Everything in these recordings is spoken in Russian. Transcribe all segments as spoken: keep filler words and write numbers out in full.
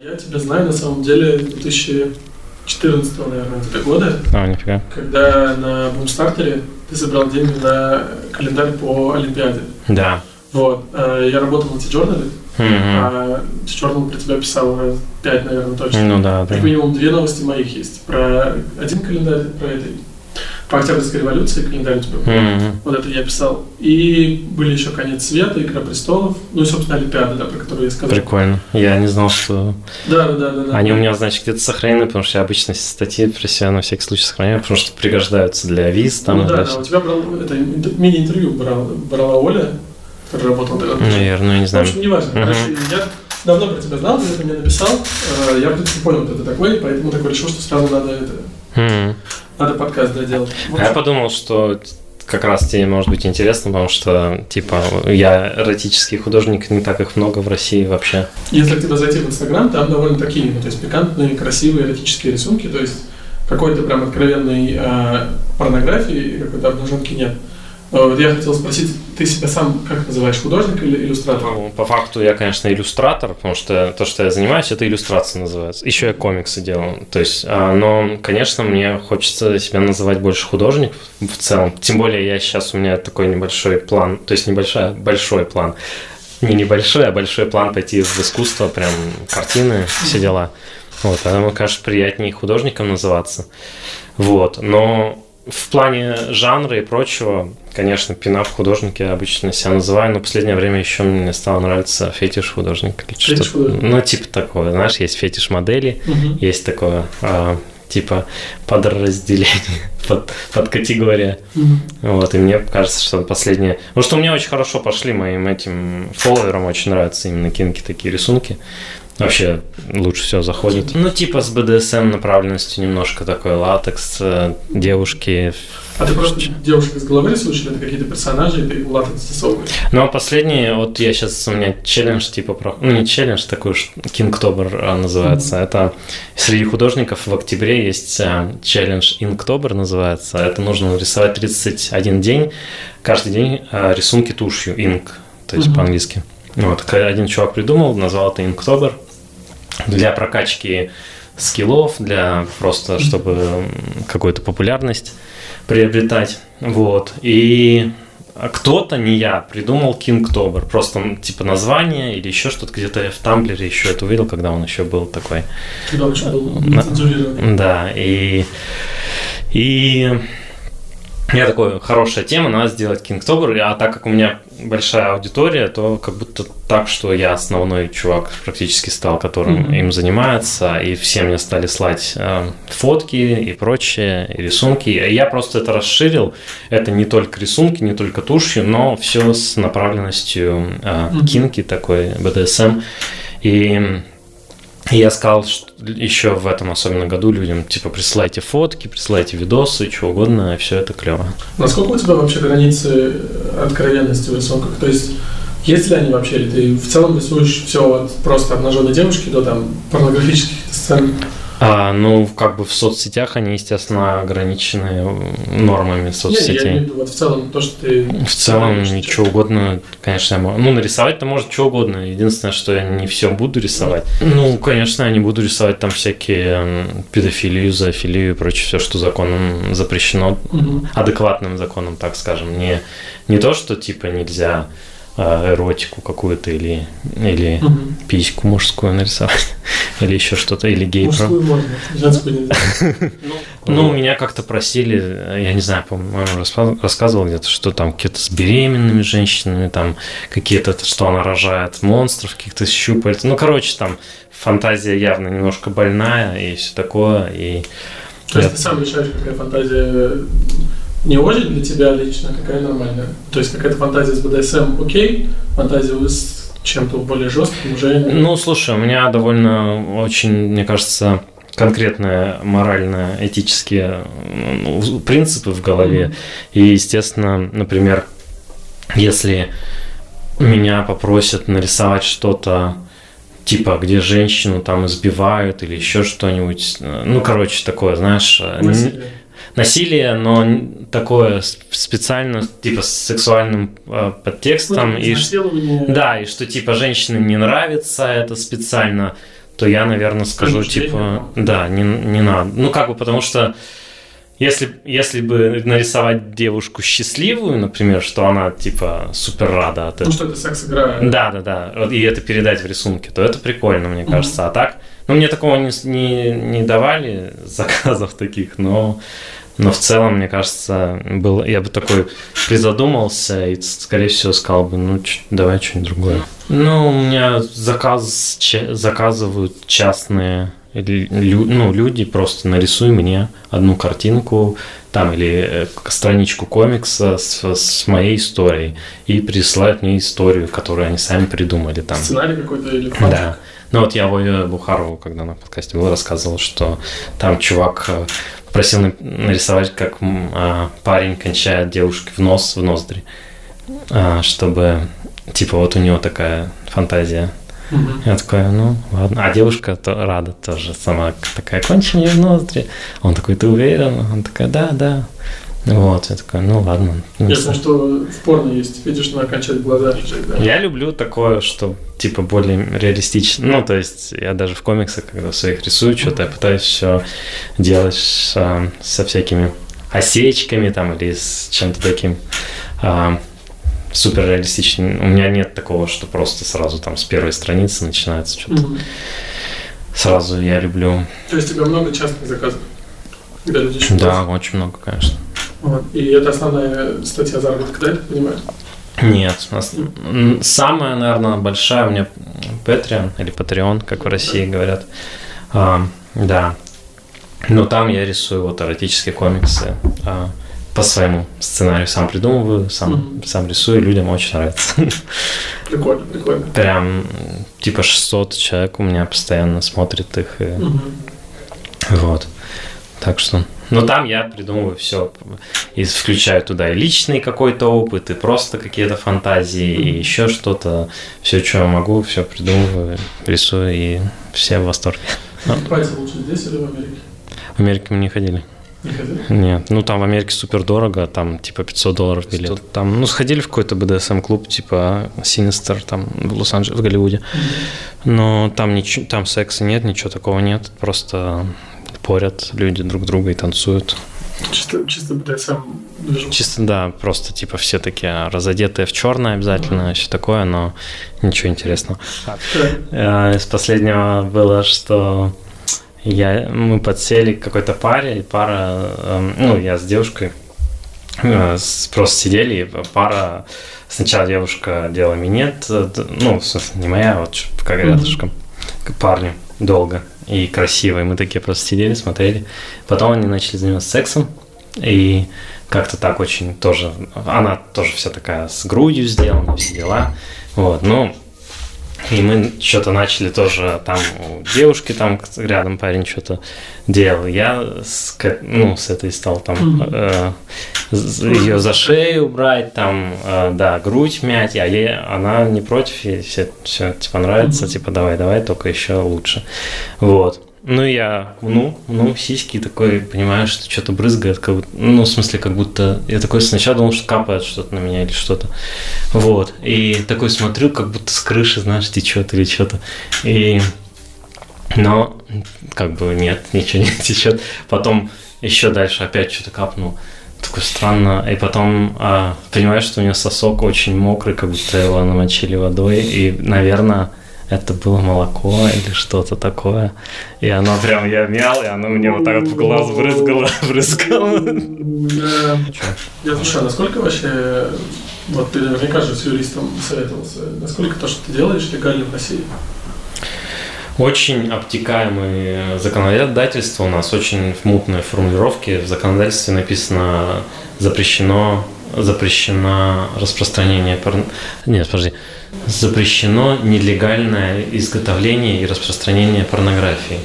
Я тебя знаю, на самом деле, две тысячи четырнадцатого, наверное, это года, а, нифига. Когда на Бумстартере ты собрал деньги на календарь по Олимпиаде. Да. Вот. Я работал на TJournal, mm-hmm. а TJournal про тебя писал пять, наверное, точно. Ну да, да. Как минимум две новости моих есть. Про один календарь, про этой. По Октябрьской революции календарь у тебя был. Mm-hmm. Вот это я писал. И были еще «Конец света», «Игра престолов». Ну и, собственно, Олимпиада, да, про которую я сказал. Прикольно. Я не знал, что... Да, да, да. да. Они у меня, значит, где-то сохранены, потому что я обычно статьи про себя на всякий случай сохраняю, потому что пригождаются для виз. Там, ну да, да, все. У тебя брал... Это мини-интервью брала, брала Оля, которая работала тогда. Наверное, я не знаю. В общем, не важно. Mm-hmm. Короче, я давно про тебя знал, ты это мне написал. Я, в принципе, понял, кто ты такой, поэтому такой решил, что сразу надо это... Mm-hmm. Надо подкаст доделать. Вот. Я подумал, что как раз тебе может быть интересно, потому что, типа, я эротический художник, не так их много в России вообще. Если тебя зайти в Инстаграм, там довольно такие, ну, то есть пикантные, красивые эротические рисунки, то есть какой-то прям откровенной э, порнографии, какой-то обнаженки нет. Вот я хотел спросить, ты себя сам как называешь, художник или иллюстратор? Ну, по факту я, конечно, иллюстратор, потому что то, что я занимаюсь, это иллюстрация называется. Еще я комиксы делаю. То есть, но, конечно, мне хочется себя называть больше художник в целом. Тем более я сейчас, у меня такой небольшой план, то есть небольшой, большой план. Не небольшой, а большой план пойти в искусство, прям картины, все дела. Вот, поэтому, конечно, приятнее художником называться. Вот, но... В плане жанра и прочего, конечно, пинап художник я обычно себя называю, но в последнее время еще мне стало нравиться фетиш художник. Фетиш художник? Ну, типа такого, знаешь, есть фетиш модели, угу. есть такое, а, типа, подразделение, под, под категория. Угу. Вот, и мне кажется, что последнее... Ну, что мне очень хорошо пошли моим этим фолловерам, очень нравятся именно кинки, такие рисунки. Вообще лучше всего заходит. Ну, типа с БДСМ направленностью немножко такой латекс, девушки. А ты просто девушек из головы рисуешь, или это какие-то персонажи, и ты латекс засовываешь? Ну, а последний, вот я сейчас, у меня челлендж, типа, про... ну, не челлендж, такой уж, Kinktober называется. Mm-hmm. Это среди художников в октябре есть челлендж Inktober называется. Это нужно рисовать тридцать один день, каждый день рисунки тушью, ink, то есть mm-hmm. по-английски. Вот, один чувак придумал, назвал это Inktober. Для прокачки скиллов, для просто, чтобы какую-то популярность приобретать. Вот. И кто-то, не я, придумал Kinktober. Просто, типа, название или еще что-то. Где-то я в Tumblr еще это увидел, когда он еще был такой. Когда он еще был нецензурированный. Да, и... и... Я такой, хорошая тема, надо сделать Kinktober, а так как у меня большая аудитория, то как будто так, что я основной чувак практически стал, которым mm-hmm. им занимается, и все мне стали слать э, фотки и прочее, и рисунки, и я просто это расширил, это не только рисунки, не только тушью, но все с направленностью э, кинки, такой БДСМ, и... Я сказал, что еще в этом особенно году людям, типа, присылайте фотки, присылайте видосы, чего угодно, и все это клево. Насколько у тебя вообще границы откровенности в рисунках? То есть, есть ли они вообще, или ты в целом рисуешь все от просто обнаженной девушки до там порнографических сцен? А, ну, как бы в соцсетях они, естественно, ограничены нормами соцсетей. Нет, я имею в виду, вот в целом то, что ты... В целом, ничего угодно, конечно, я могу. Ну, нарисовать-то может что угодно. Единственное, что я не все буду рисовать. Ну, конечно, я не буду рисовать там всякие педофилию, зоофилию и прочее, все, что законом запрещено, угу. адекватным законом, так скажем. Не, не то, что, типа, нельзя... эротику какую-то или, или угу. письку мужскую нарисовать, или еще что-то, или гей. Мужскую можно, женскую нельзя. Ну, меня как-то просили, я не знаю, по-моему, рассказывал где-то, что там какие-то с беременными женщинами, там какие-то, что она рожает монстров, каких-то щупалец. Ну, короче, там фантазия явно немножко больная и все такое. И то есть ты сам решаешь, какая фантазия... Не очень для тебя лично, какая нормальная. То есть какая-то фантазия с БДСМ окей, фантазия с чем-то более жестким уже... Ну, слушай, у меня довольно очень, мне кажется, конкретные морально-этические принципы в голове. Mm-hmm. И, естественно, например, если меня попросят нарисовать что-то, типа, где женщину там избивают или еще что-нибудь, ну, короче, такое, знаешь... Насилие. Насилие, но такое специально, типа, с сексуальным э, подтекстом. Ну, и, да, и что, типа, женщинам не нравится это специально. то я, наверное, скажу, типа, да, не, не надо. Ну, как бы, потому что если, если бы нарисовать девушку счастливую, например, что она, типа, супер рада от этого. Ну, что это секс-игра. Да, да, да. И это передать в рисунке, то это прикольно, мне кажется. А так, ну, мне такого не, не, не давали, заказов таких, но... Но в целом, мне кажется, был, я бы такой призадумался и, скорее всего, сказал бы, ну, ч- давай что-нибудь другое. Ну, у меня заказ, ч- заказывают частные лю- ну, люди, просто нарисуй мне одну картинку там или страничку комикса с, с моей историей и присылают мне историю, которую они сами придумали. Там. Сценарий какой-то или фантик? Да. Ну, вот я Вове Бухарову, когда на подкасте был, рассказывал, что там чувак... Просил нарисовать, как а, парень кончает девушке в нос, в ноздри, а, чтобы, типа, вот у него такая фантазия. Mm-hmm. Я такой, ну, ладно. А девушка то, рада тоже сама такая, кончи мне в ноздри. Он такой, ты уверен? Он такой, да, да. Вот, я такой, ну, ладно. Я знаю, что в порно есть, видишь, надо кончать глаза. Да? Я люблю такое, что, типа, более реалистично. Ну, то есть, я даже в комиксах, когда своих рисую что-то, я пытаюсь все делать а, со всякими осечками там или с чем-то таким а, суперреалистичным. У меня нет такого, что просто сразу там с первой страницы начинается что-то. Mm-hmm. Сразу я люблю. То есть, у тебя много частных заказов? Да, просят? Очень много, конечно. Вот. И это основная статья заработка, да, я понимаю? Нет. У нас... mm. Самая, наверное, большая у меня Patreon, или Patreon, как в России mm. говорят. А, да. Но там я рисую вот эротические комиксы а, по своему сценарию. Сам придумываю, сам, mm. сам рисую, людям очень нравится. Прикольно, прикольно. Прям типа шестьсот человек у меня постоянно смотрит их. И... Mm-hmm. Вот. Так что... Но там я придумываю все, и включаю туда и личный какой-то опыт, и просто какие-то фантазии, и еще что-то. Все, что я могу, все придумываю, рисую, и все в восторге. Покупать лучше здесь или в Америке? В Америке мы не ходили. Не ходили? Нет. Ну, там в Америке супер дорого, там типа пятьсот долларов билет. сто Там, ну, сходили в какой-то БДСМ-клуб, типа Sinister, там в Лос-Анджелесе, в Голливуде. Но там, ничего, там секса нет, ничего такого нет, просто... Порят люди друг друга и танцуют. Чисто, чисто БДСМ движок. Чисто, да, просто типа все такие разодетые в черное обязательно, mm-hmm. все такое, но ничего интересного. Mm-hmm. Из последнего было, что я, мы подсели к какой-то паре, и пара, ну, я с девушкой просто сидели, и пара, сначала девушка делала минет, ну, в смысле, не моя, вот как рядышком, к парню, долго. И красивые. Мы такие просто сидели, смотрели. Потом они начали заниматься сексом. И как-то так очень тоже... Она тоже вся такая с грудью сделана, все дела. Вот, ну... И мы что-то начали тоже там... У девушки там рядом парень что-то делал. Я с, ну, с этой стал там э, ее за шею брать, там, э, да, грудь мять. А ей, она не против, ей все, все типа нравится, mm-hmm. типа давай-давай, только еще лучше. Вот. Ну, я, ну, ну, сиськи такой, понимаю, что что-то брызгает, как будто, ну, в смысле, как будто, я такой сначала думал, что капает что-то на меня или что-то, вот, и такой смотрю, как будто с крыши, знаешь, течет или что-то, и, но, как бы, нет, ничего не течет, потом еще дальше опять что-то капнул, такое странно, и потом а, понимаю, что у меня сосок очень мокрый, как будто его намочили водой, и, наверное... Это было молоко или что-то такое. И оно прям, я мял, и оно мне вот так вот в глаз брызгало, брызгало. Я слушаю, насколько вообще, вот ты наверняка же с юристом советовался, насколько то, что ты делаешь, легально в России? Очень обтекаемое законодательство у нас, очень мутные формулировки. В законодательстве написано запрещено, запрещено распространение порно... Нет, подожди. Запрещено нелегальное изготовление и распространение порнографии.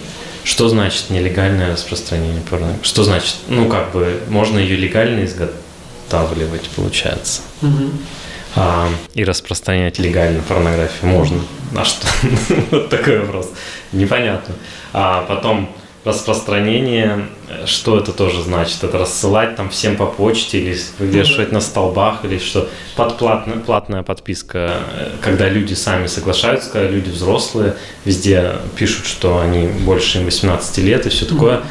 Что значит нелегальное распространение порнографии? Что значит, ну как бы, можно ее легально изготавливать, получается. Mm-hmm. А, и распространять легально порнографию можно. А что? Вот такой вопрос. Непонятно. А потом Распространение, что это тоже значит? Это рассылать там всем по почте или вывешивать mm-hmm. на столбах или что? Подплатная, платная подписка, когда люди сами соглашаются, когда люди взрослые, везде пишут, что они больше им восемнадцати лет и все такое. Mm-hmm.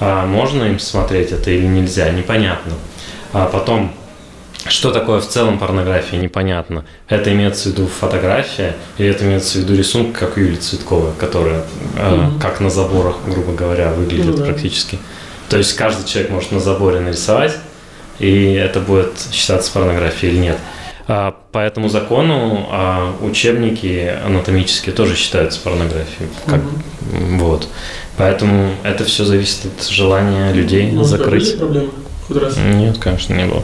А можно им смотреть это или нельзя? Непонятно. А потом, что такое в целом порнография? Непонятно. Это имеется в виду фотография или это имеется в виду рисунок, как Юлия Цветкова, которая mm-hmm. э, как на заборах, грубо говоря, выглядит mm-hmm. практически. То есть каждый человек может на заборе нарисовать, и это будет считаться порнографией или нет. А, по этому закону а, учебники анатомические тоже считаются порнографией. Как, mm-hmm. вот. Поэтому это все зависит от желания людей может, закрыть. Раз. Нет, конечно, не было.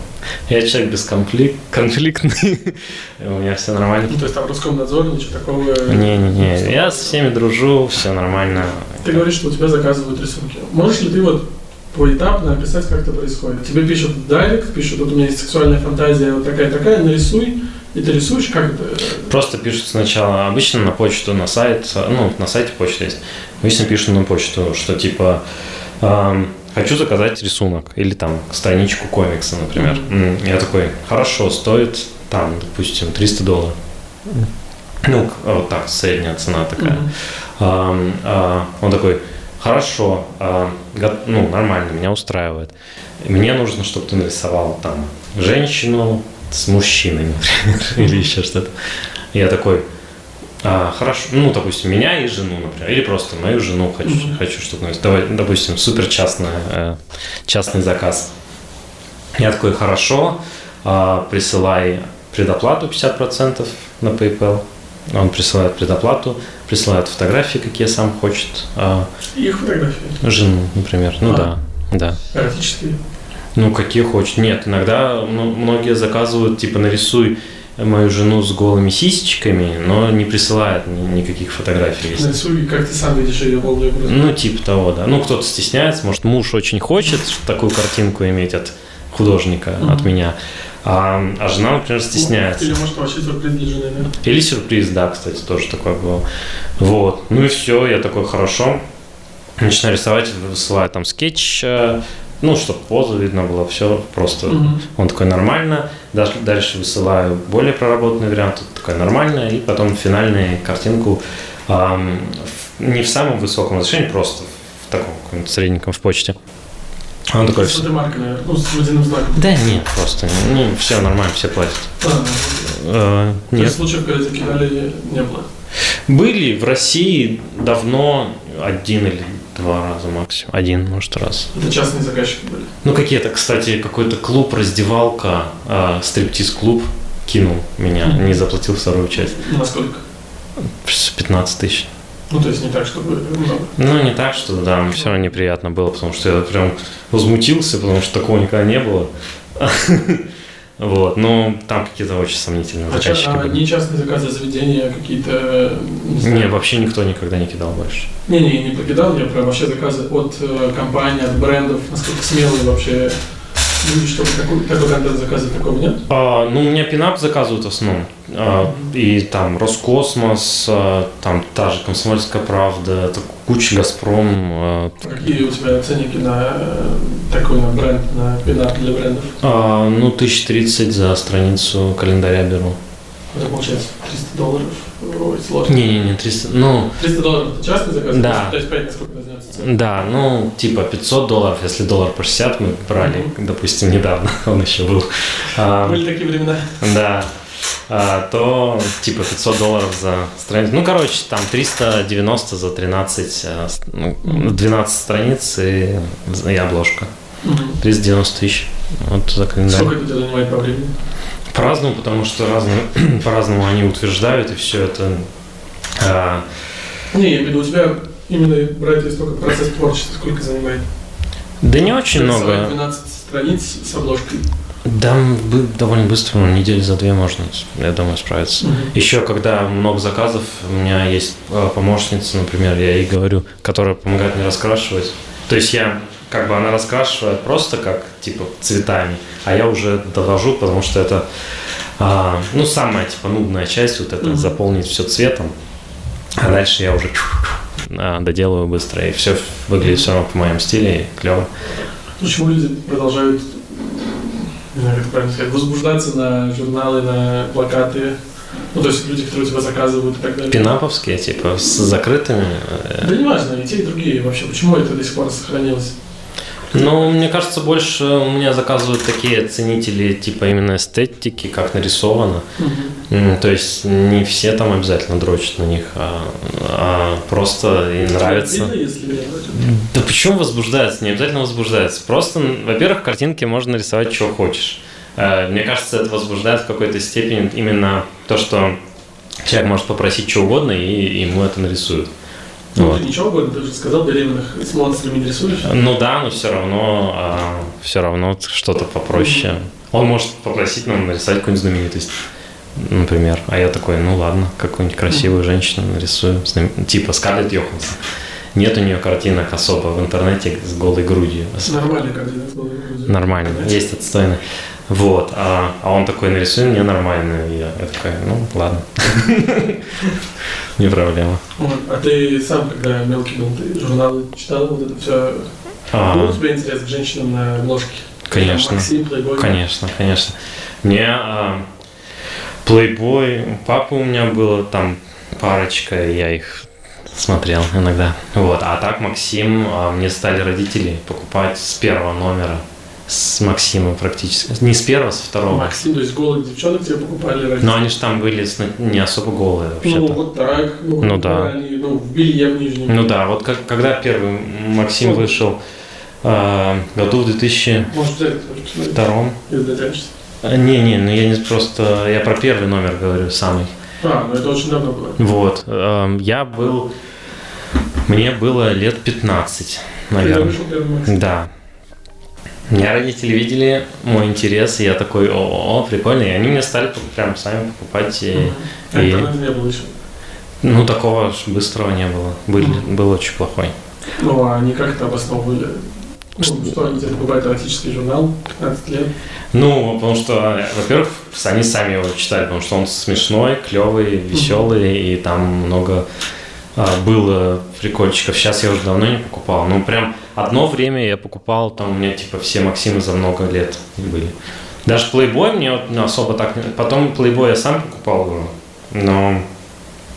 Я человек без конфлик... конфликтный, у меня все нормально. Ну, то есть там Роскомнадзор, ничего такого? Не-не-не, я с всеми дружу, все нормально. Ты говоришь, что у тебя заказывают рисунки. Можешь ли ты вот поэтапно описать, как это происходит? Тебе пишут дайрект, пишут, вот у меня есть сексуальная фантазия, вот такая-такая, нарисуй. И ты рисуешь, как это? Просто пишут сначала, обычно на почту, на сайт, ну, на сайте почта есть. Обычно пишут на почту, что типа... Эм, хочу заказать рисунок или там страничку комикса, например. Mm-hmm. Я такой, хорошо, стоит там, допустим, триста долларов. Mm-hmm. Ну, вот так, средняя цена такая. Mm-hmm. А, а, он такой, хорошо, а, ну, нормально, меня устраивает. Мне нужно, чтобы ты нарисовал там женщину с мужчиной, например, или еще что-то. Я такой, а, хорошо, ну, допустим, меня и жену, например, или просто мою жену хочу, mm-hmm. хочу чтобы, давай, допустим, супер частный, э, частный заказ. Я такой, хорошо, э, присылай предоплату пятьдесят процентов на PayPal, он присылает предоплату, присылает фотографии, какие сам хочет. Э, Их фотографии? Жену, например, ну а. да, да. Эротические? Ну, какие хочет, нет, иногда ну, многие заказывают, типа, нарисуй мою жену с голыми сисечками, но не присылает никаких фотографий. Нарисуй, как ты сам видишь ее голую грудь. Ну, типа того, да. Ну, кто-то стесняется, может, муж очень хочет такую картинку иметь от художника, mm-hmm. от меня, а, а жена, например, стесняется. Или, может, вообще сюрприз для жены, да? Или сюрприз, да, кстати, тоже такое было. Вот, ну и все, я такой, хорошо, начинаю рисовать, высылаю там скетч, ну, чтобы позу видно было, все просто. Mm-hmm. Он такой, нормально. Дальше, дальше высылаю более проработанный вариант, тут такой нормально. И потом финальную картинку эм, в, не в самом высоком разрешении, просто в таком каком-то средненьком в почте. Он такой... С фотомаркой, наверное, ну, с водяным знаком. Да нет, просто, ну, все нормально, все платят. А, э, нет. Случаев, когда закидали, не было? Были в России давно один или два раза максимум. Один, может, раз. Это частные заказчики были? Ну, какие-то, кстати, какой-то клуб, раздевалка, э, стриптиз-клуб кинул меня, mm-hmm. не заплатил вторую часть. На сколько? пятнадцать тысяч. Ну, то есть не так, чтобы много? Ну, не так, что, да, мне все равно неприятно было, потому что я прям возмутился, потому что такого никогда не было. Вот, но там какие-то очень сомнительные а заказчики а, были. А не частные заказы, заведения какие-то? Не, не, вообще никто никогда не кидал больше. Не-не, не покидал, я прям вообще заказы от э, компаний, от брендов, насколько смелые вообще люди, чтобы такой, такой контент заказывать, такого нет? А, ну, у меня пинап заказывают в основном, а, mm-hmm. и там Роскосмос, а, там та же Комсомольская правда, куча Газпром. А... Какие у тебя ценники на такой на бренд, на пинап для брендов? А, ну, тысяча тридцать за страницу календаря беру. Это получается триста долларов? Ой, сложно. Не-не-не, триста, ну... триста долларов – это частный заказ? Да. пятьдесят пять, насколько называется? Да, ну, типа пятьсот долларов, если доллар по шестьдесят мы брали, mm-hmm. допустим, недавно, он еще был. Были такие времена. Да. А, то, типа, пятьсот долларов за страницу. Ну, короче, там триста девяносто за тринадцать, ну, двенадцать страниц и, и обложка. Mm-hmm. триста девяносто тысяч. Вот за календарь. Сколько это занимает по времени? По-разному, потому что разные, по-разному они утверждают, и все это... А... Не, я имею в виду, у тебя именно брать есть только процесс творчества, сколько занимает? Да не очень тридцать, много. двенадцать страниц с обложкой. Да, довольно быстро, ну, недели за две можно, я думаю, справиться. Угу. Еще когда много заказов, у меня есть помощница, например, я ей говорю, которая помогает мне раскрашивать. То есть я... Как бы она раскрашивает просто как, типа, цветами, а я уже довожу, потому что это, а, ну, самая, типа, нудная часть, вот это, mm-hmm. заполнить все цветом, а дальше я уже а, доделываю быстро, и все выглядит все равно в моем стиле, и клево. Почему люди продолжают, не знаю, как правильно сказать, возбуждаться на журналы, на плакаты? Ну, то есть люди, которые у тебя заказывают и так далее. Пинаповские, типа, с закрытыми? Да не важно, и те, и другие вообще. Почему это до сих пор сохранилось? Ну, мне кажется, больше у меня заказывают такие ценители, типа, именно эстетики, как нарисовано. Угу. То есть не все там обязательно дрочат на них, а, а просто им нравится. Если... Да почему возбуждается? Не обязательно возбуждается. Просто, во-первых, в картинке можно рисовать, чего хочешь. Мне кажется, это возбуждает в какой-то степени именно то, что человек может попросить чего угодно, и ему это нарисуют. Ну, вот. Ты ничего угодно, ты же сказал, беременных с монстрами не рисуешь? Ну да, но все равно, а, все равно что-то попроще. Mm-hmm. Он может попросить нам нарисовать какую-нибудь знаменитость, например. А я такой, ну ладно, какую-нибудь красивую mm-hmm. женщину нарисую, типа Скарлетт Йоханссон. Нет у нее картинок особо в интернете с голой грудью. Нормально картинок с голой грудью. Нормально, есть отстойно. Вот, а, а он такой, нарисуй мне нормально, и я, я такой, ну ладно, не проблема. А ты сам, когда мелкий был, ты журналы читал, вот это все, был у тебя интерес к женщинам на обложке? Конечно, конечно, конечно. Мне Playboy, папа у меня было там парочка, я их смотрел иногда. Вот, а так Максим, мне стали родители покупать с первого номера. С Максимом практически. Не с первого, а со второго. Максим, то есть голых девчонок тебе покупали родители? Ну, они же там были не особо голые вообще-то. Ну, вот так. Ну, ну да. Они, ну, в белье в нижнем. Ну, да. Вот как, когда первый Максим вот. вышел э, году в две тысячи втором. Не-не, ну я не просто... Я про первый номер говорю, самый. А, ну это очень давно было. Вот. Э, я был... Мне было лет пятнадцать, наверное. Когда вышел первый Максим? Да. Меня родители видели мой интерес, и я такой, о-о-о, прикольно, и они мне стали прям сами покупать. И, mm-hmm. и... Интернета не было еще? Ну, такого быстрого не было, Были, mm-hmm. был очень плохой. Ну, а они как-то обосновывали? Что? Ну, что они тебе покупают эротический журнал пятнадцать лет? Ну, потому что, во-первых, они сами его читали, потому что он смешной, клевый, веселый, mm-hmm. и там много... было прикольчиков, сейчас я уже давно не покупал. Ну, прям одно время я покупал, там у меня, типа, все Максимы за много лет были. Даже Playboy мне вот ну, особо так... Потом Playboy я сам покупал, но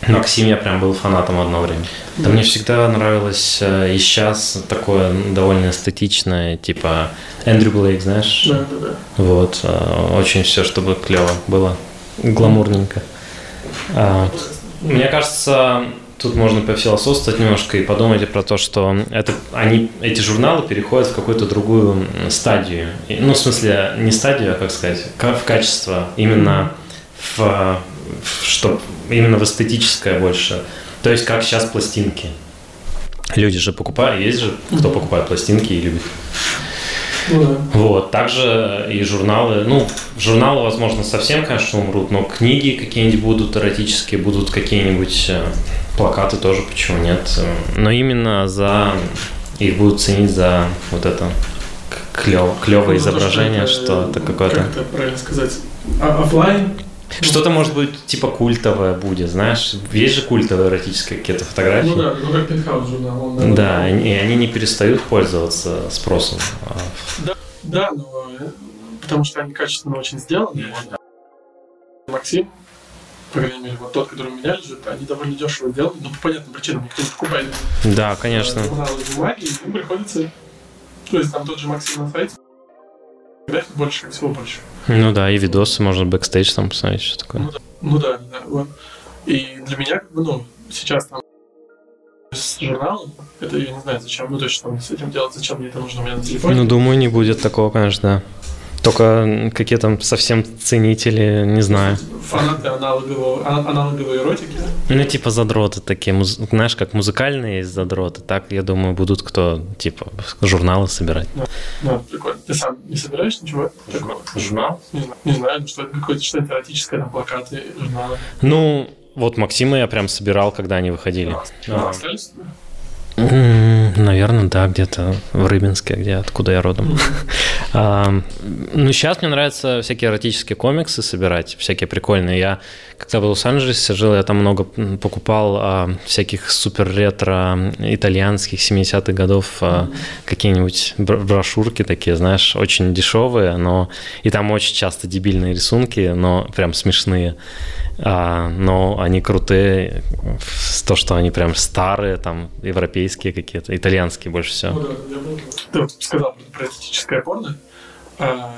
Максим я прям был фанатом одно время. Да, да. Мне всегда нравилось, и сейчас такое довольно эстетичное, типа, Эндрю Блейк, знаешь? Да, да, да. Вот, очень все, чтобы клево было, гламурненько. А, мне кажется... Тут можно пофилософствовать немножко и подумать про то, что это, они, эти журналы переходят в какую-то другую стадию. Ну, в смысле, не стадию, а, как сказать, в качество, именно в, в, что, именно в эстетическое больше. То есть, как сейчас пластинки. Люди же покупают, есть же, кто покупает пластинки и любит. Ну, да. Вот, также и журналы, ну, журналы, возможно, совсем, конечно, умрут, но книги какие-нибудь будут эротические, будут какие-нибудь плакаты тоже, почему нет, но именно за, их будут ценить за вот это клёв, клёвое ну, изображение, то, что, это, что это какое-то... Как это правильно сказать? Офлайн? Что-то, может быть, типа культовое будет, знаешь, есть же культовые эротические какие-то фотографии. Ну да, ну как Пентхаус журнал. Да, да, и они не перестают пользоваться спросом. Да, да, но потому что они качественно очень сделаны. Вот. Максим, по крайней мере, вот тот, который у меня лежит, они довольно дешево делают, но по понятным причинам никто не покупает. Да, конечно. Журналы бумаги, им приходится, то есть там тот же Максим на сайте, больше всего больше. Ну да, и видосы, можно бэкстейдж там посмотреть, что такое. Ну да, ну да, да, вот. И для меня, ну, сейчас там с журналом, это я не знаю зачем, ну то есть что с этим делать, зачем мне это нужно, у меня на телефоне. Ну думаю, не будет такого, конечно, да. Только какие там совсем ценители, не знаю. Фанаты аналогового, аналоговой эротики? Ну типа задроты такие, муз... знаешь, как музыкальные есть задроты, так, я думаю, будут кто, типа, журналы собирать. Да. Ну, прикольно. Ты сам не собираешь ничего такого? Журнал? Не знаю, не знаю, что это какое-то что-то эротическое, там плакаты, журналы. Ну, вот Максима я прям собирал, когда они выходили. А, остались? Наверное, да, где-то в Рыбинске, где, откуда я родом. Ну, сейчас мне нравятся всякие эротические комиксы собирать, всякие прикольные. Я, когда в Лос-Анджелесе жил, я там много покупал всяких супер-ретро итальянских семидесятых годов, mm-hmm. какие-нибудь брошюрки такие, знаешь, очень дешевые, но и там очень часто дебильные рисунки, но прям смешные. Но они крутые, то, что они прям старые, там, европейские какие-то, итальянские больше всего. Ну, да, я был... Ты сказал про эротическое порно. А...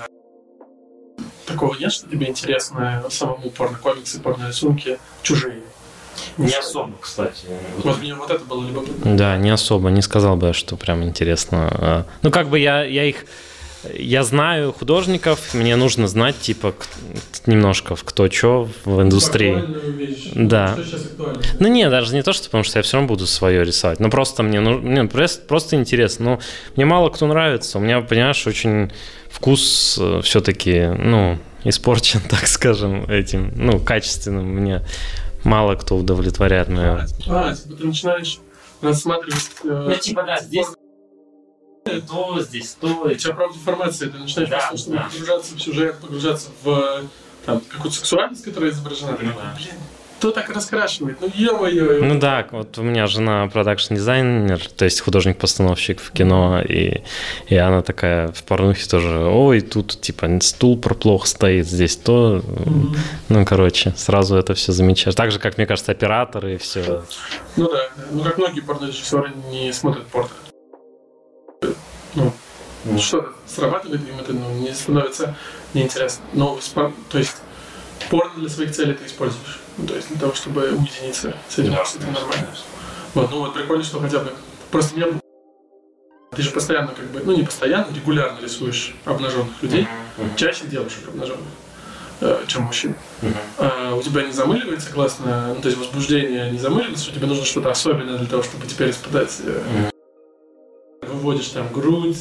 Такого нет, что тебе интересно самому порно-комиксы, порно-рисунки чужие? Не, не особо, кстати. Вот мне вот это было любопытно. Да, не особо, не сказал бы, что прям интересно. Ну, как бы я, я их... Я знаю художников, мне нужно знать, типа, немножко кто чё в индустрии. Да. Что сейчас актуально? Ну, не, даже не то, что, потому что я все равно буду свое рисовать. Ну, просто мне, ну, мне просто, просто интересно. Ну, мне мало кто нравится. У меня, понимаешь, очень вкус все-таки, ну, испорчен, так скажем, этим, ну, качественным. Мне мало кто удовлетворяет. Меня. А, типа, ты начинаешь рассматривать... Ну, типа, да, здесь... то здесь, то... У тебя правдоформация, ты начинаешь да, послушать, да. погружаться в сюжет, погружаться в там, какую-то сексуальность, которая изображена. Ты думаешь, блин, кто так раскрашивает? Ну, ё-моё. Ну да, вот у меня жена продакшн-дизайнер, то есть художник-постановщик в кино, и, и она такая в порнухе тоже, ой, тут типа стул проплох стоит, здесь то... Mm-hmm. Ну, короче, сразу это все замечаешь. Так же, как, мне кажется, операторы и все. Ну да, ну как многие порно-режиссеры не смотрят порно. Ну, mm. что срабатывает, им это ну, не становится неинтересно. Но, то есть, порно для своих целей ты используешь. Ну, то есть, для того, чтобы уединиться с этим, yeah, это yeah. нормально. Вот, ну вот прикольно, что хотя бы... Просто мне... Ты же постоянно как бы... Ну, не постоянно, регулярно рисуешь обнаженных людей. Mm-hmm. Mm-hmm. Чаще девушек обнаженных, э, чем мужчин. Mm-hmm. А у тебя не замыливается классно, ну, то есть, возбуждение не замыливается, что тебе нужно что-то особенное для того, чтобы теперь испытать... Э, mm-hmm. Выводишь там грудь,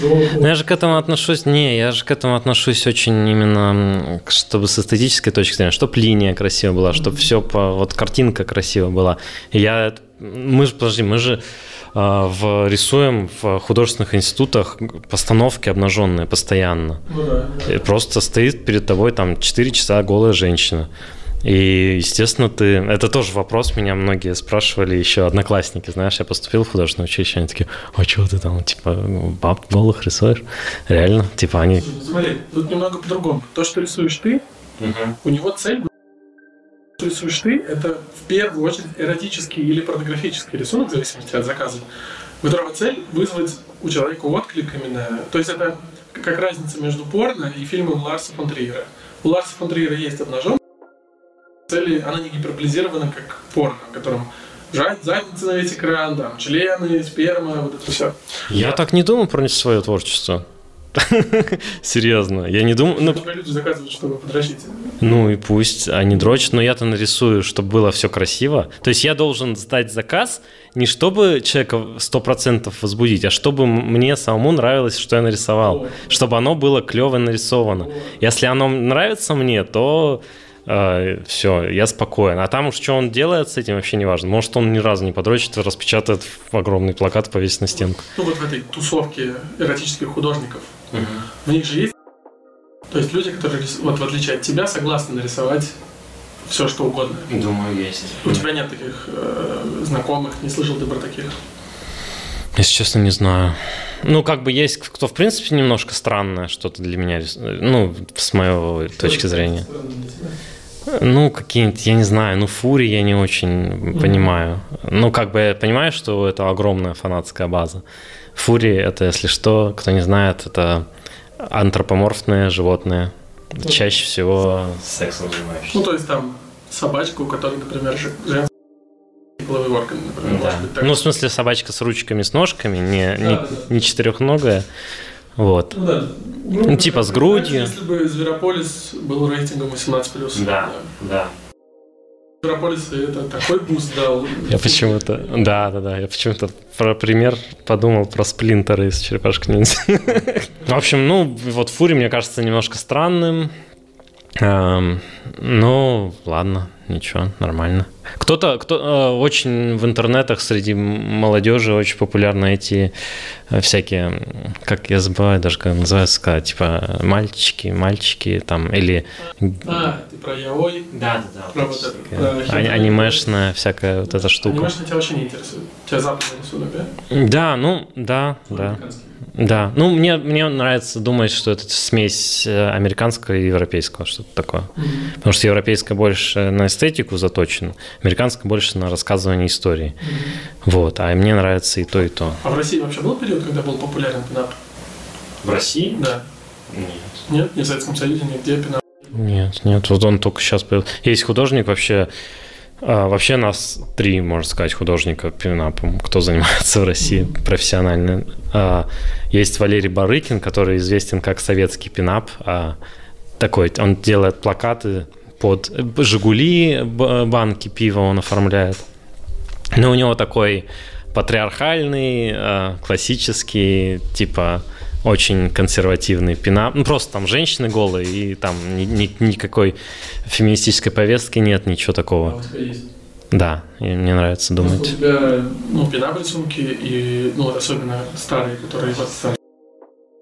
голову. Но я же к этому отношусь, не, я же к этому отношусь очень именно, чтобы с эстетической точки зрения, чтобы линия красиво была, чтобы mm-hmm. все по, вот картинка красиво была. Я, мы же, подожди, мы же э, в, рисуем в художественных институтах постановки обнаженные постоянно. Ну, да, да. Просто стоит перед тобой там четыре часа голая женщина. И, естественно, ты... Это тоже вопрос, меня многие спрашивали еще одноклассники, знаешь, я поступил в художественное училище, они такие, а чего ты там, типа, баб голых рисуешь? Реально, типа, они... Смотри, тут немного по-другому. То, что рисуешь ты, угу. у него цель... Что рисуешь ты, это в первую очередь эротический или порнографический рисунок, в зависимости от заказа, которого цель вызвать у человека отклик именно... То есть это как разница между порно и фильмом Ларса фон Триера. У Ларса фон Триера есть обнажен, цели, она не гиперболизирована, как порно, в котором жать задницы на весь экран, там, члены, сперма, вот это все. Я так не думаю про свое творчество. Серьезно, я не думаю... Ну, люди заказывают, чтобы подрочить. Ну и пусть они дрочат, но я-то нарисую, чтобы было все красиво. То есть я должен сдать заказ не чтобы человека сто процентов возбудить, а чтобы мне самому нравилось, что я нарисовал. О. Чтобы оно было клево нарисовано. О. Если оно нравится мне, то... Uh, все, я спокоен. А там уж что он делает с этим, вообще не важно. Может, он ни разу не подрочит, распечатает огромный плакат, повесит на стенку. Ну, вот в этой тусовке эротических художников, uh-huh. в них же есть... То есть люди, которые, вот в отличие от тебя, согласны нарисовать все, что угодно. Думаю, есть. У тебя нет таких э, знакомых, не слышал ты про таких? Если честно, не знаю. Ну, как бы есть кто, в принципе, немножко странное что-то для меня, ну, с моей что точки зрения. Ну, какие-нибудь, я не знаю, ну, фури я не очень mm-hmm. понимаю. Ну, как бы я понимаю, что это огромная фанатская база. Фури – это, если что, кто не знает, это антропоморфные животные. Mm-hmm. Чаще всего сексом занимающиеся. Ну, то есть там собачка, у которой, например, женская половые органы, например. Да. Быть, ну, в смысле, собачка с ручками, с ножками, не, да, не, да. не четырехногая. Вот. Ну, да. Ну, типа с грудью. Если бы Зверополис был рейтингом восемнадцать плюс. Да, да. Зверополис это такой буст дал. Я почему-то, да, да, да, я почему-то про пример подумал про сплинтеры из Черепашки-ниндзя. В общем, ну, вот фури, мне кажется, немножко странным. Ну, ладно, ничего, нормально. Кто-то, кто, очень в интернетах среди молодежи очень популярны эти всякие, как я забываю даже, как называется, типа мальчики, мальчики, там, или... А, ты про Яой? Да, да, да. Про вот это, а, анимешная всякая вот эта штука. Анимешная тебя вообще не интересует? Тебя западные рисунок, да? Да, ну, да, да. Да, ну мне, мне нравится думать, что это смесь американского и европейского, что-то такое. Mm-hmm. Потому что европейская больше на эстетику заточена, американская больше на рассказывание истории. Mm-hmm. Вот, а мне нравится и то, и то. А в России вообще был период, когда был популярен пинап? В России? Да. Нет. Нет? Ни в Советском Союзе, нигде пинап? Нет, нет, вот он только сейчас появился. Есть художник вообще... А, вообще нас три, можно сказать, художника пинапом, кто занимается в России профессионально. А, есть Валерий Барыкин, который известен как советский пинап. А, такой, он делает плакаты под «Жигули», банки пива он оформляет. Но у него такой патриархальный, классический, типа... очень консервативный пинап. Ну, просто там женщины голые, и там ни, ни, никакой феминистической повестки нет, ничего такого. А у тебя есть? Да, и мне нравится думать. У тебя, ну, пинап рисунки, и, ну, особенно старые, которые под старые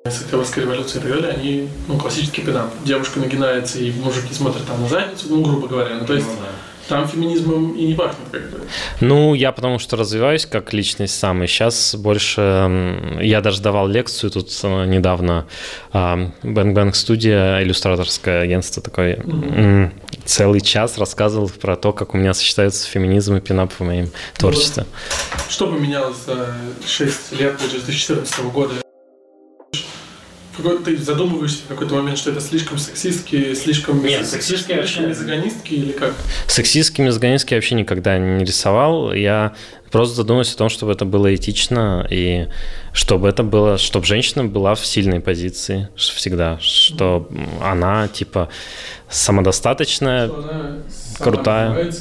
с Октябрьской революции привели, они, ну, классический пинап. Девушка нагинается, и мужики смотрят там на задницу, ну, грубо говоря. Ну, то есть... Там феминизмом и не пахнет как-то. Ну, я потому что развиваюсь как личность сам, и сейчас больше... Я даже давал лекцию тут недавно. Bang Bang студия, иллюстраторское агентство такое. Mm-hmm. Целый час рассказывал про то, как у меня сочетаются феминизм и пинап в моем творчестве. Вот. Что поменялось за шесть лет, с две тысячи четырнадцатого года? Ты задумываешься в какой-то момент, что это слишком сексистские, слишком... Нет, сексистские, слишком мизогонистские или как? Сексистские, мизогонистские я вообще никогда не рисовал. Я просто задумываюсь о том, чтобы это было этично, и чтобы это было, чтобы женщина была в сильной позиции всегда, что mm-hmm. она, типа, самодостаточная, что она крутая.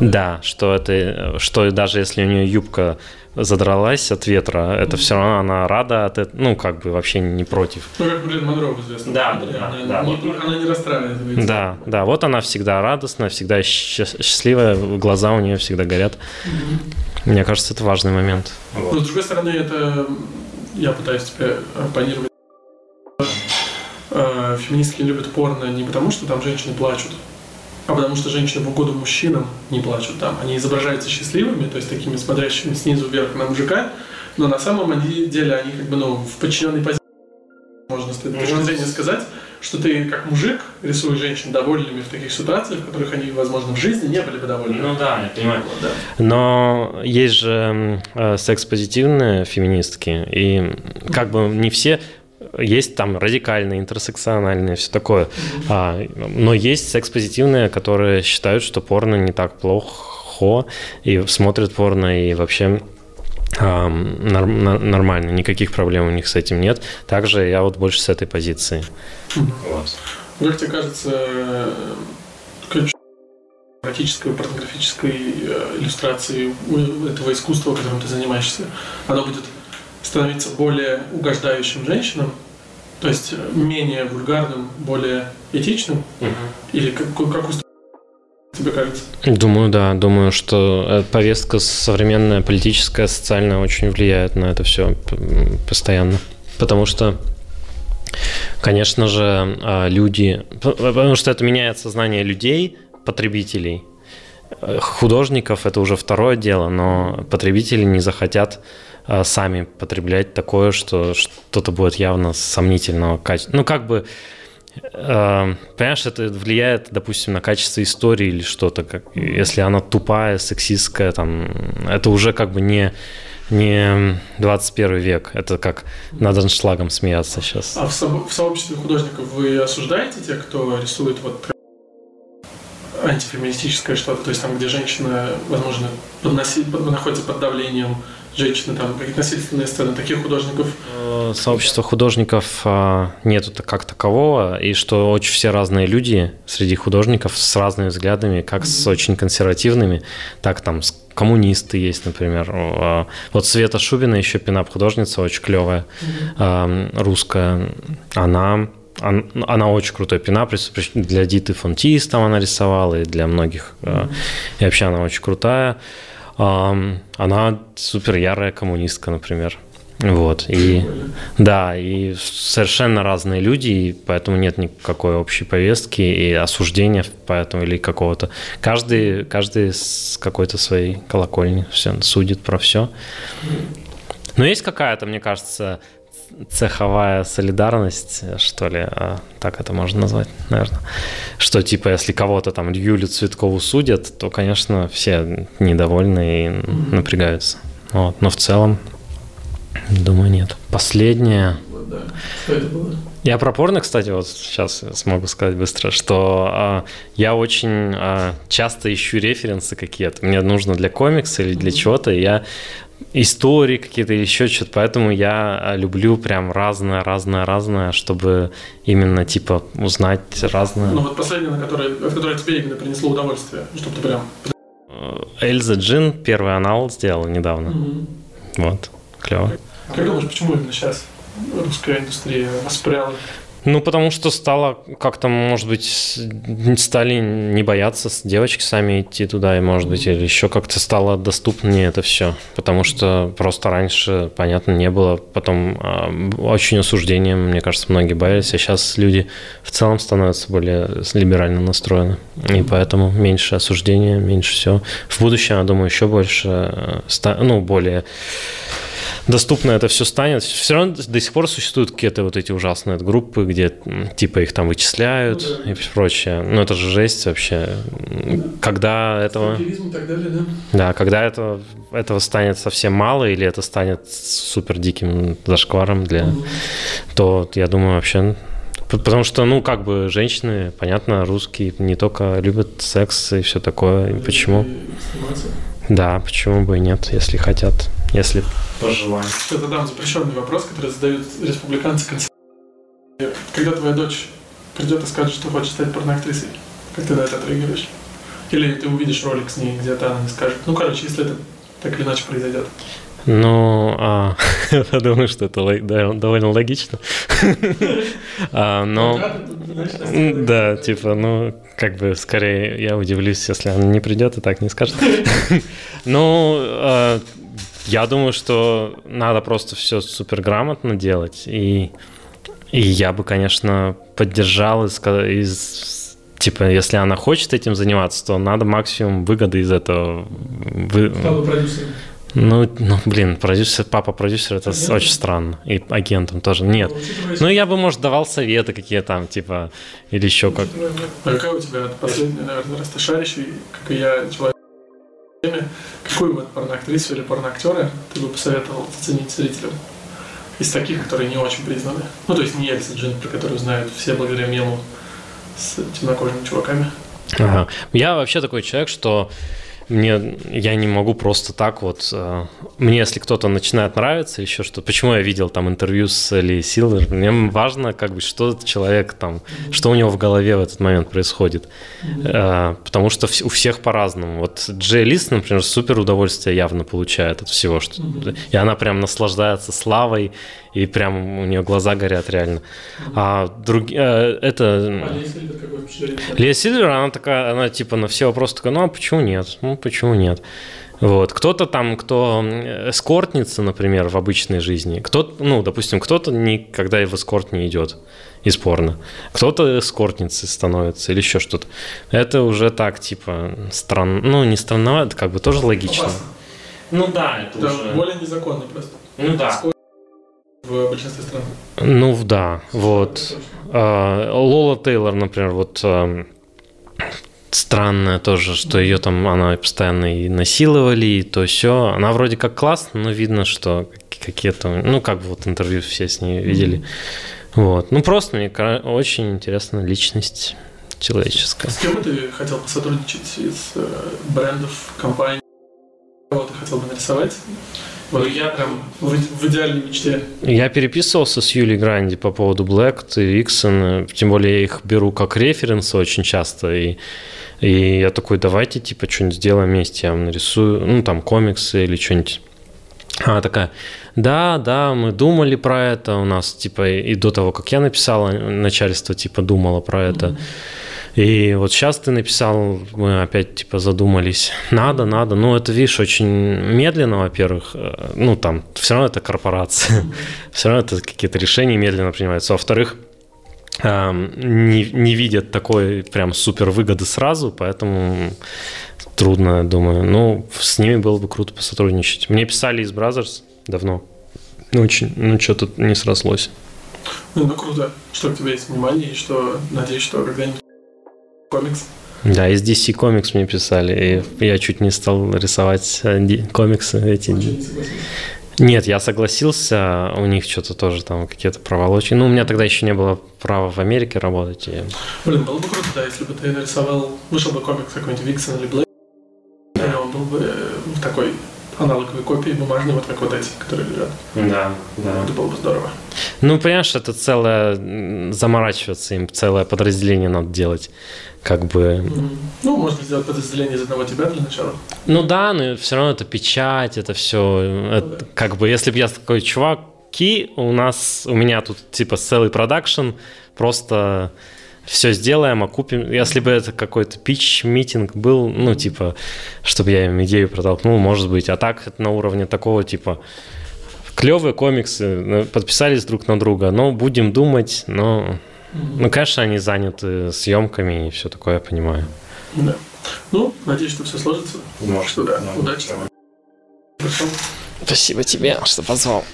Да, что это, что даже если у нее юбка задралась от ветра, это mm-hmm. все равно она рада от этого, ну, как бы вообще не против. Ну, как, блин, Мандрова известно. Да, да, она, да, не, да. Она не расстраивает. Да, да, вот она всегда радостная, всегда счастливая, глаза у нее всегда горят. Mm-hmm. Мне кажется, это важный момент. Вот. Но, с другой стороны, это... Я пытаюсь тебе оппонировать. Феминистки любят порно не потому, что там женщины плачут, а потому что женщины в угоду мужчинам не плачут там. Они изображаются счастливыми, то есть такими смотрящими снизу вверх на мужика, но на самом деле они как бы, ну, в подчиненной позиции, можно с этой точки зрения сказать, что ты как мужик рисуешь женщин довольными в таких ситуациях, в которых они, возможно, в жизни не были бы довольны. Ну да, я понимаю. Вот, да. Но есть же э, секс-позитивные феминистки, и как бы не все... Есть там радикальные, интерсекциональные, все такое. Mm-hmm. А, но есть секс-позитивные, которые считают, что порно не так плохо, и смотрят порно, и вообще а, норм, на, нормально. Никаких проблем у них с этим нет. Также я вот больше с этой позиции. Mm-hmm. Вот. Как тебе кажется, эротической, порнографической иллюстрации этого искусства, которым ты занимаешься, оно будет становиться более угождающим женщинам, то есть менее вульгарным, более этичным? Угу. Или как, как устроено, тебе кажется? Думаю, да. Думаю, что повестка современная, политическая, социальная очень влияет на это все постоянно. Потому что, конечно же, люди... Потому что это меняет сознание людей, потребителей. Художников это уже второе дело, но потребители не захотят сами потреблять такое, что что-то будет явно сомнительного качества. Ну, как бы, э, понимаешь, это влияет, допустим, на качество истории или что-то. Как, если она тупая, сексистская, там, это уже как бы не, не двадцать первый век. Это как над аншлагом смеяться сейчас. А в, со- в сообществе художников вы осуждаете тех, кто рисует вот антифеминистическое что-то? То есть там, где женщина, возможно, подноси, под, находится под давлением, женщины, там, какие-то насильственные сцены, таких художников? Сообщества художников нету как такового, и что очень все разные люди среди художников с разными взглядами, как mm-hmm. с очень консервативными, так там коммунисты есть, например. Вот Света Шубина, еще пинап-художница, очень клевая, mm-hmm. русская. Она Она, она очень крутая пена, для Диты Фон Тиз там она рисовала, и для многих. Mm-hmm. И вообще она очень крутая. Она супер ярая коммунистка, например. Вот, и да, и совершенно разные люди, и поэтому нет никакой общей повестки и осуждения поэтому или какого-то. Каждый, каждый с какой-то своей колокольни все, судит про все. Но есть какая-то, мне кажется, цеховая солидарность, что ли, так это можно назвать, наверное. Что типа, если кого-то там Юлю Цветкову судят, то, конечно, все недовольны и напрягаются. Вот, но в целом думаю, нет. Последнее. Да. Что это было? Я про порно, кстати, вот сейчас смогу сказать быстро, что а, я очень а, часто ищу референсы какие-то. Мне нужно для комикса или для mm-hmm. чего-то. Я истории какие-то или еще что-то. Поэтому я люблю прям разное-разное-разное, чтобы именно типа узнать разное. Ну вот последнее, на которое, в которое тебе именно принесло удовольствие, чтобы ты прям... Эльза Джин первый анал сделала недавно. Mm-hmm. Вот. Клево. Как думаешь, почему именно сейчас русская индустрия воспряла? Ну, потому что стало как-то, может быть, стали не бояться девочек сами идти туда, и, может быть, или еще как-то стало доступнее это все. Потому что просто раньше, понятно, не было. Потом очень осуждением, мне кажется, многие боялись. А сейчас люди в целом становятся более либерально настроены. И поэтому меньше осуждения, меньше всего. В будущем, я думаю, еще больше, ну, более... доступно это все станет. Все равно до сих пор существуют какие-то вот эти ужасные группы, где типа их там вычисляют, ну, да. и прочее. Ну, это же жесть вообще. Да. Когда этого... Активизм и так далее, да? Да, когда это, этого станет совсем мало, или это станет супер диким зашкваром для... Угу. То, я думаю, вообще... Потому что, ну, как бы женщины, понятно, русские не только любят секс и все такое. И почему? И да, почему бы и нет, если хотят. Если пожелание. Я задам запрещенный вопрос, который задают республиканцы. Когда твоя дочь придет и скажет, что хочет стать порноактрисой, как ты на это отреагируешь? Или ты увидишь ролик с ней, где-то она не скажет. Ну, короче, если это так или иначе произойдет. Ну, а, я думаю, что это да, довольно логично. а, но, да, типа, ну, как бы, скорее, я удивлюсь, если она не придет и так не скажет. ну, а, я думаю, что надо просто все суперграмотно делать, и, и я бы, конечно, поддержал, из, из, типа, если она хочет этим заниматься, то надо максимум выгоды из этого. Вы... Ну, ну, блин, продюсер, папа продюсер, это агентом? Очень странно. И агентом тоже. Нет. Ну, я бы, может, давал советы какие там, типа, или еще как. А какая у тебя последняя, наверное, раз ты шарящий, как и я, человек, какую бы порноактрису или порноактера ты бы посоветовал оценить зрителям из таких, которые не очень признаны? Ну, то есть не Эльза Джин, про которую знают все благодаря мему с темнокожими чуваками. Ага. Я вообще такой человек, что... Мне, я не могу просто так вот... Э, мне, если кто-то начинает нравиться, еще что-то... Почему я видел там интервью с Лейси Лайнер? Мне важно, как бы, что человек там... Что у него в голове в этот момент происходит. Э, потому что в, у всех по-разному. Вот Джей Лис, например, супер удовольствие явно получает от всего. Что, и она прям наслаждается славой. И прям у нее глаза горят реально. А другие... Э, это... Лия Сильвер, она такая... Она типа на все вопросы такая, ну а почему нет? Ну почему нет? Вот. Кто-то там, кто эскортница, например, в обычной жизни. Кто-то, ну, допустим, кто-то никогда и в эскорт не идет из порно. Кто-то эскортницей становится или еще что-то. Это уже так, типа, странно. Ну, не странно, это как бы тоже логично. Опасно. Ну да, это да, уже... Более незаконно просто. Ну да. В большинстве стран. Ну да, вот. Лола Тейлор, например, вот странная тоже, что ее там она постоянно и насиловали, и то все. Она вроде как классная, но видно, что какие-то, ну как бы вот интервью все с ней видели. Mm-hmm. Вот, ну просто мне очень интересна личность человеческая. С кем бы ты хотел посотрудничать из брендов, компаний? Кого ты хотел бы нарисовать? Вот я прям в идеальной мечте. Я переписывался с Юлей Гранди по поводу Black и Vixen, тем более я их беру как референсы очень часто, и, и я такой, давайте типа что-нибудь сделаем вместе, я вам нарисую, ну там комиксы или что-нибудь. Она такая, да, да, мы думали про это, у нас, типа, и до того, как я написала, начальство, типа, думало про это. Mm-hmm. И вот сейчас ты написал, мы опять, типа, задумались, надо, надо. Ну, это, видишь, очень медленно, во-первых, ну, там, все равно это корпорация, mm-hmm. все равно это какие-то решения медленно принимаются. Во-вторых, не, не видят такой прям супер выгоды сразу, поэтому... Трудно, думаю. Ну, с ними было бы круто посотрудничать. Мне писали из Brothers давно. Ну, очень, ну, что-то не срослось. Ну, ну, круто, что к тебе есть внимание, и что, надеюсь, что когда-нибудь комикс. Да, из ди си комикс мне писали, и я чуть не стал рисовать комиксы эти. Нет, я согласился, у них что-то тоже там какие-то проволочки. Ну, у меня тогда еще не было права в Америке работать. И... Блин, было бы круто, да, если бы ты нарисовал, вышел бы комикс какой-нибудь Vixen или Playboy, в такой аналоговой копии бумажной, вот как вот эти, которые лежат. Да, да. Это было бы здорово. Ну, понимаешь, это целое... Заморачиваться им, целое подразделение надо делать. Как бы... Ну, можно сделать подразделение из одного тебя для начала. Ну да, но все равно это печать, это все... Ну, это, да. Как бы, если бы я такой, чуваки, у нас... У меня тут, типа, целый продакшн, просто... Все сделаем, окупим. Если бы это какой-то питч-митинг был, ну, типа, чтобы я им идею протолкнул, может быть. А так это на уровне такого, типа, клевые комиксы, подписались друг на друга, но будем думать, но... Ну, конечно, они заняты съемками и все такое, я понимаю. Да. Ну, надеюсь, что все сложится. Может, что да. да. Удачи. Спасибо тебе, что позвал.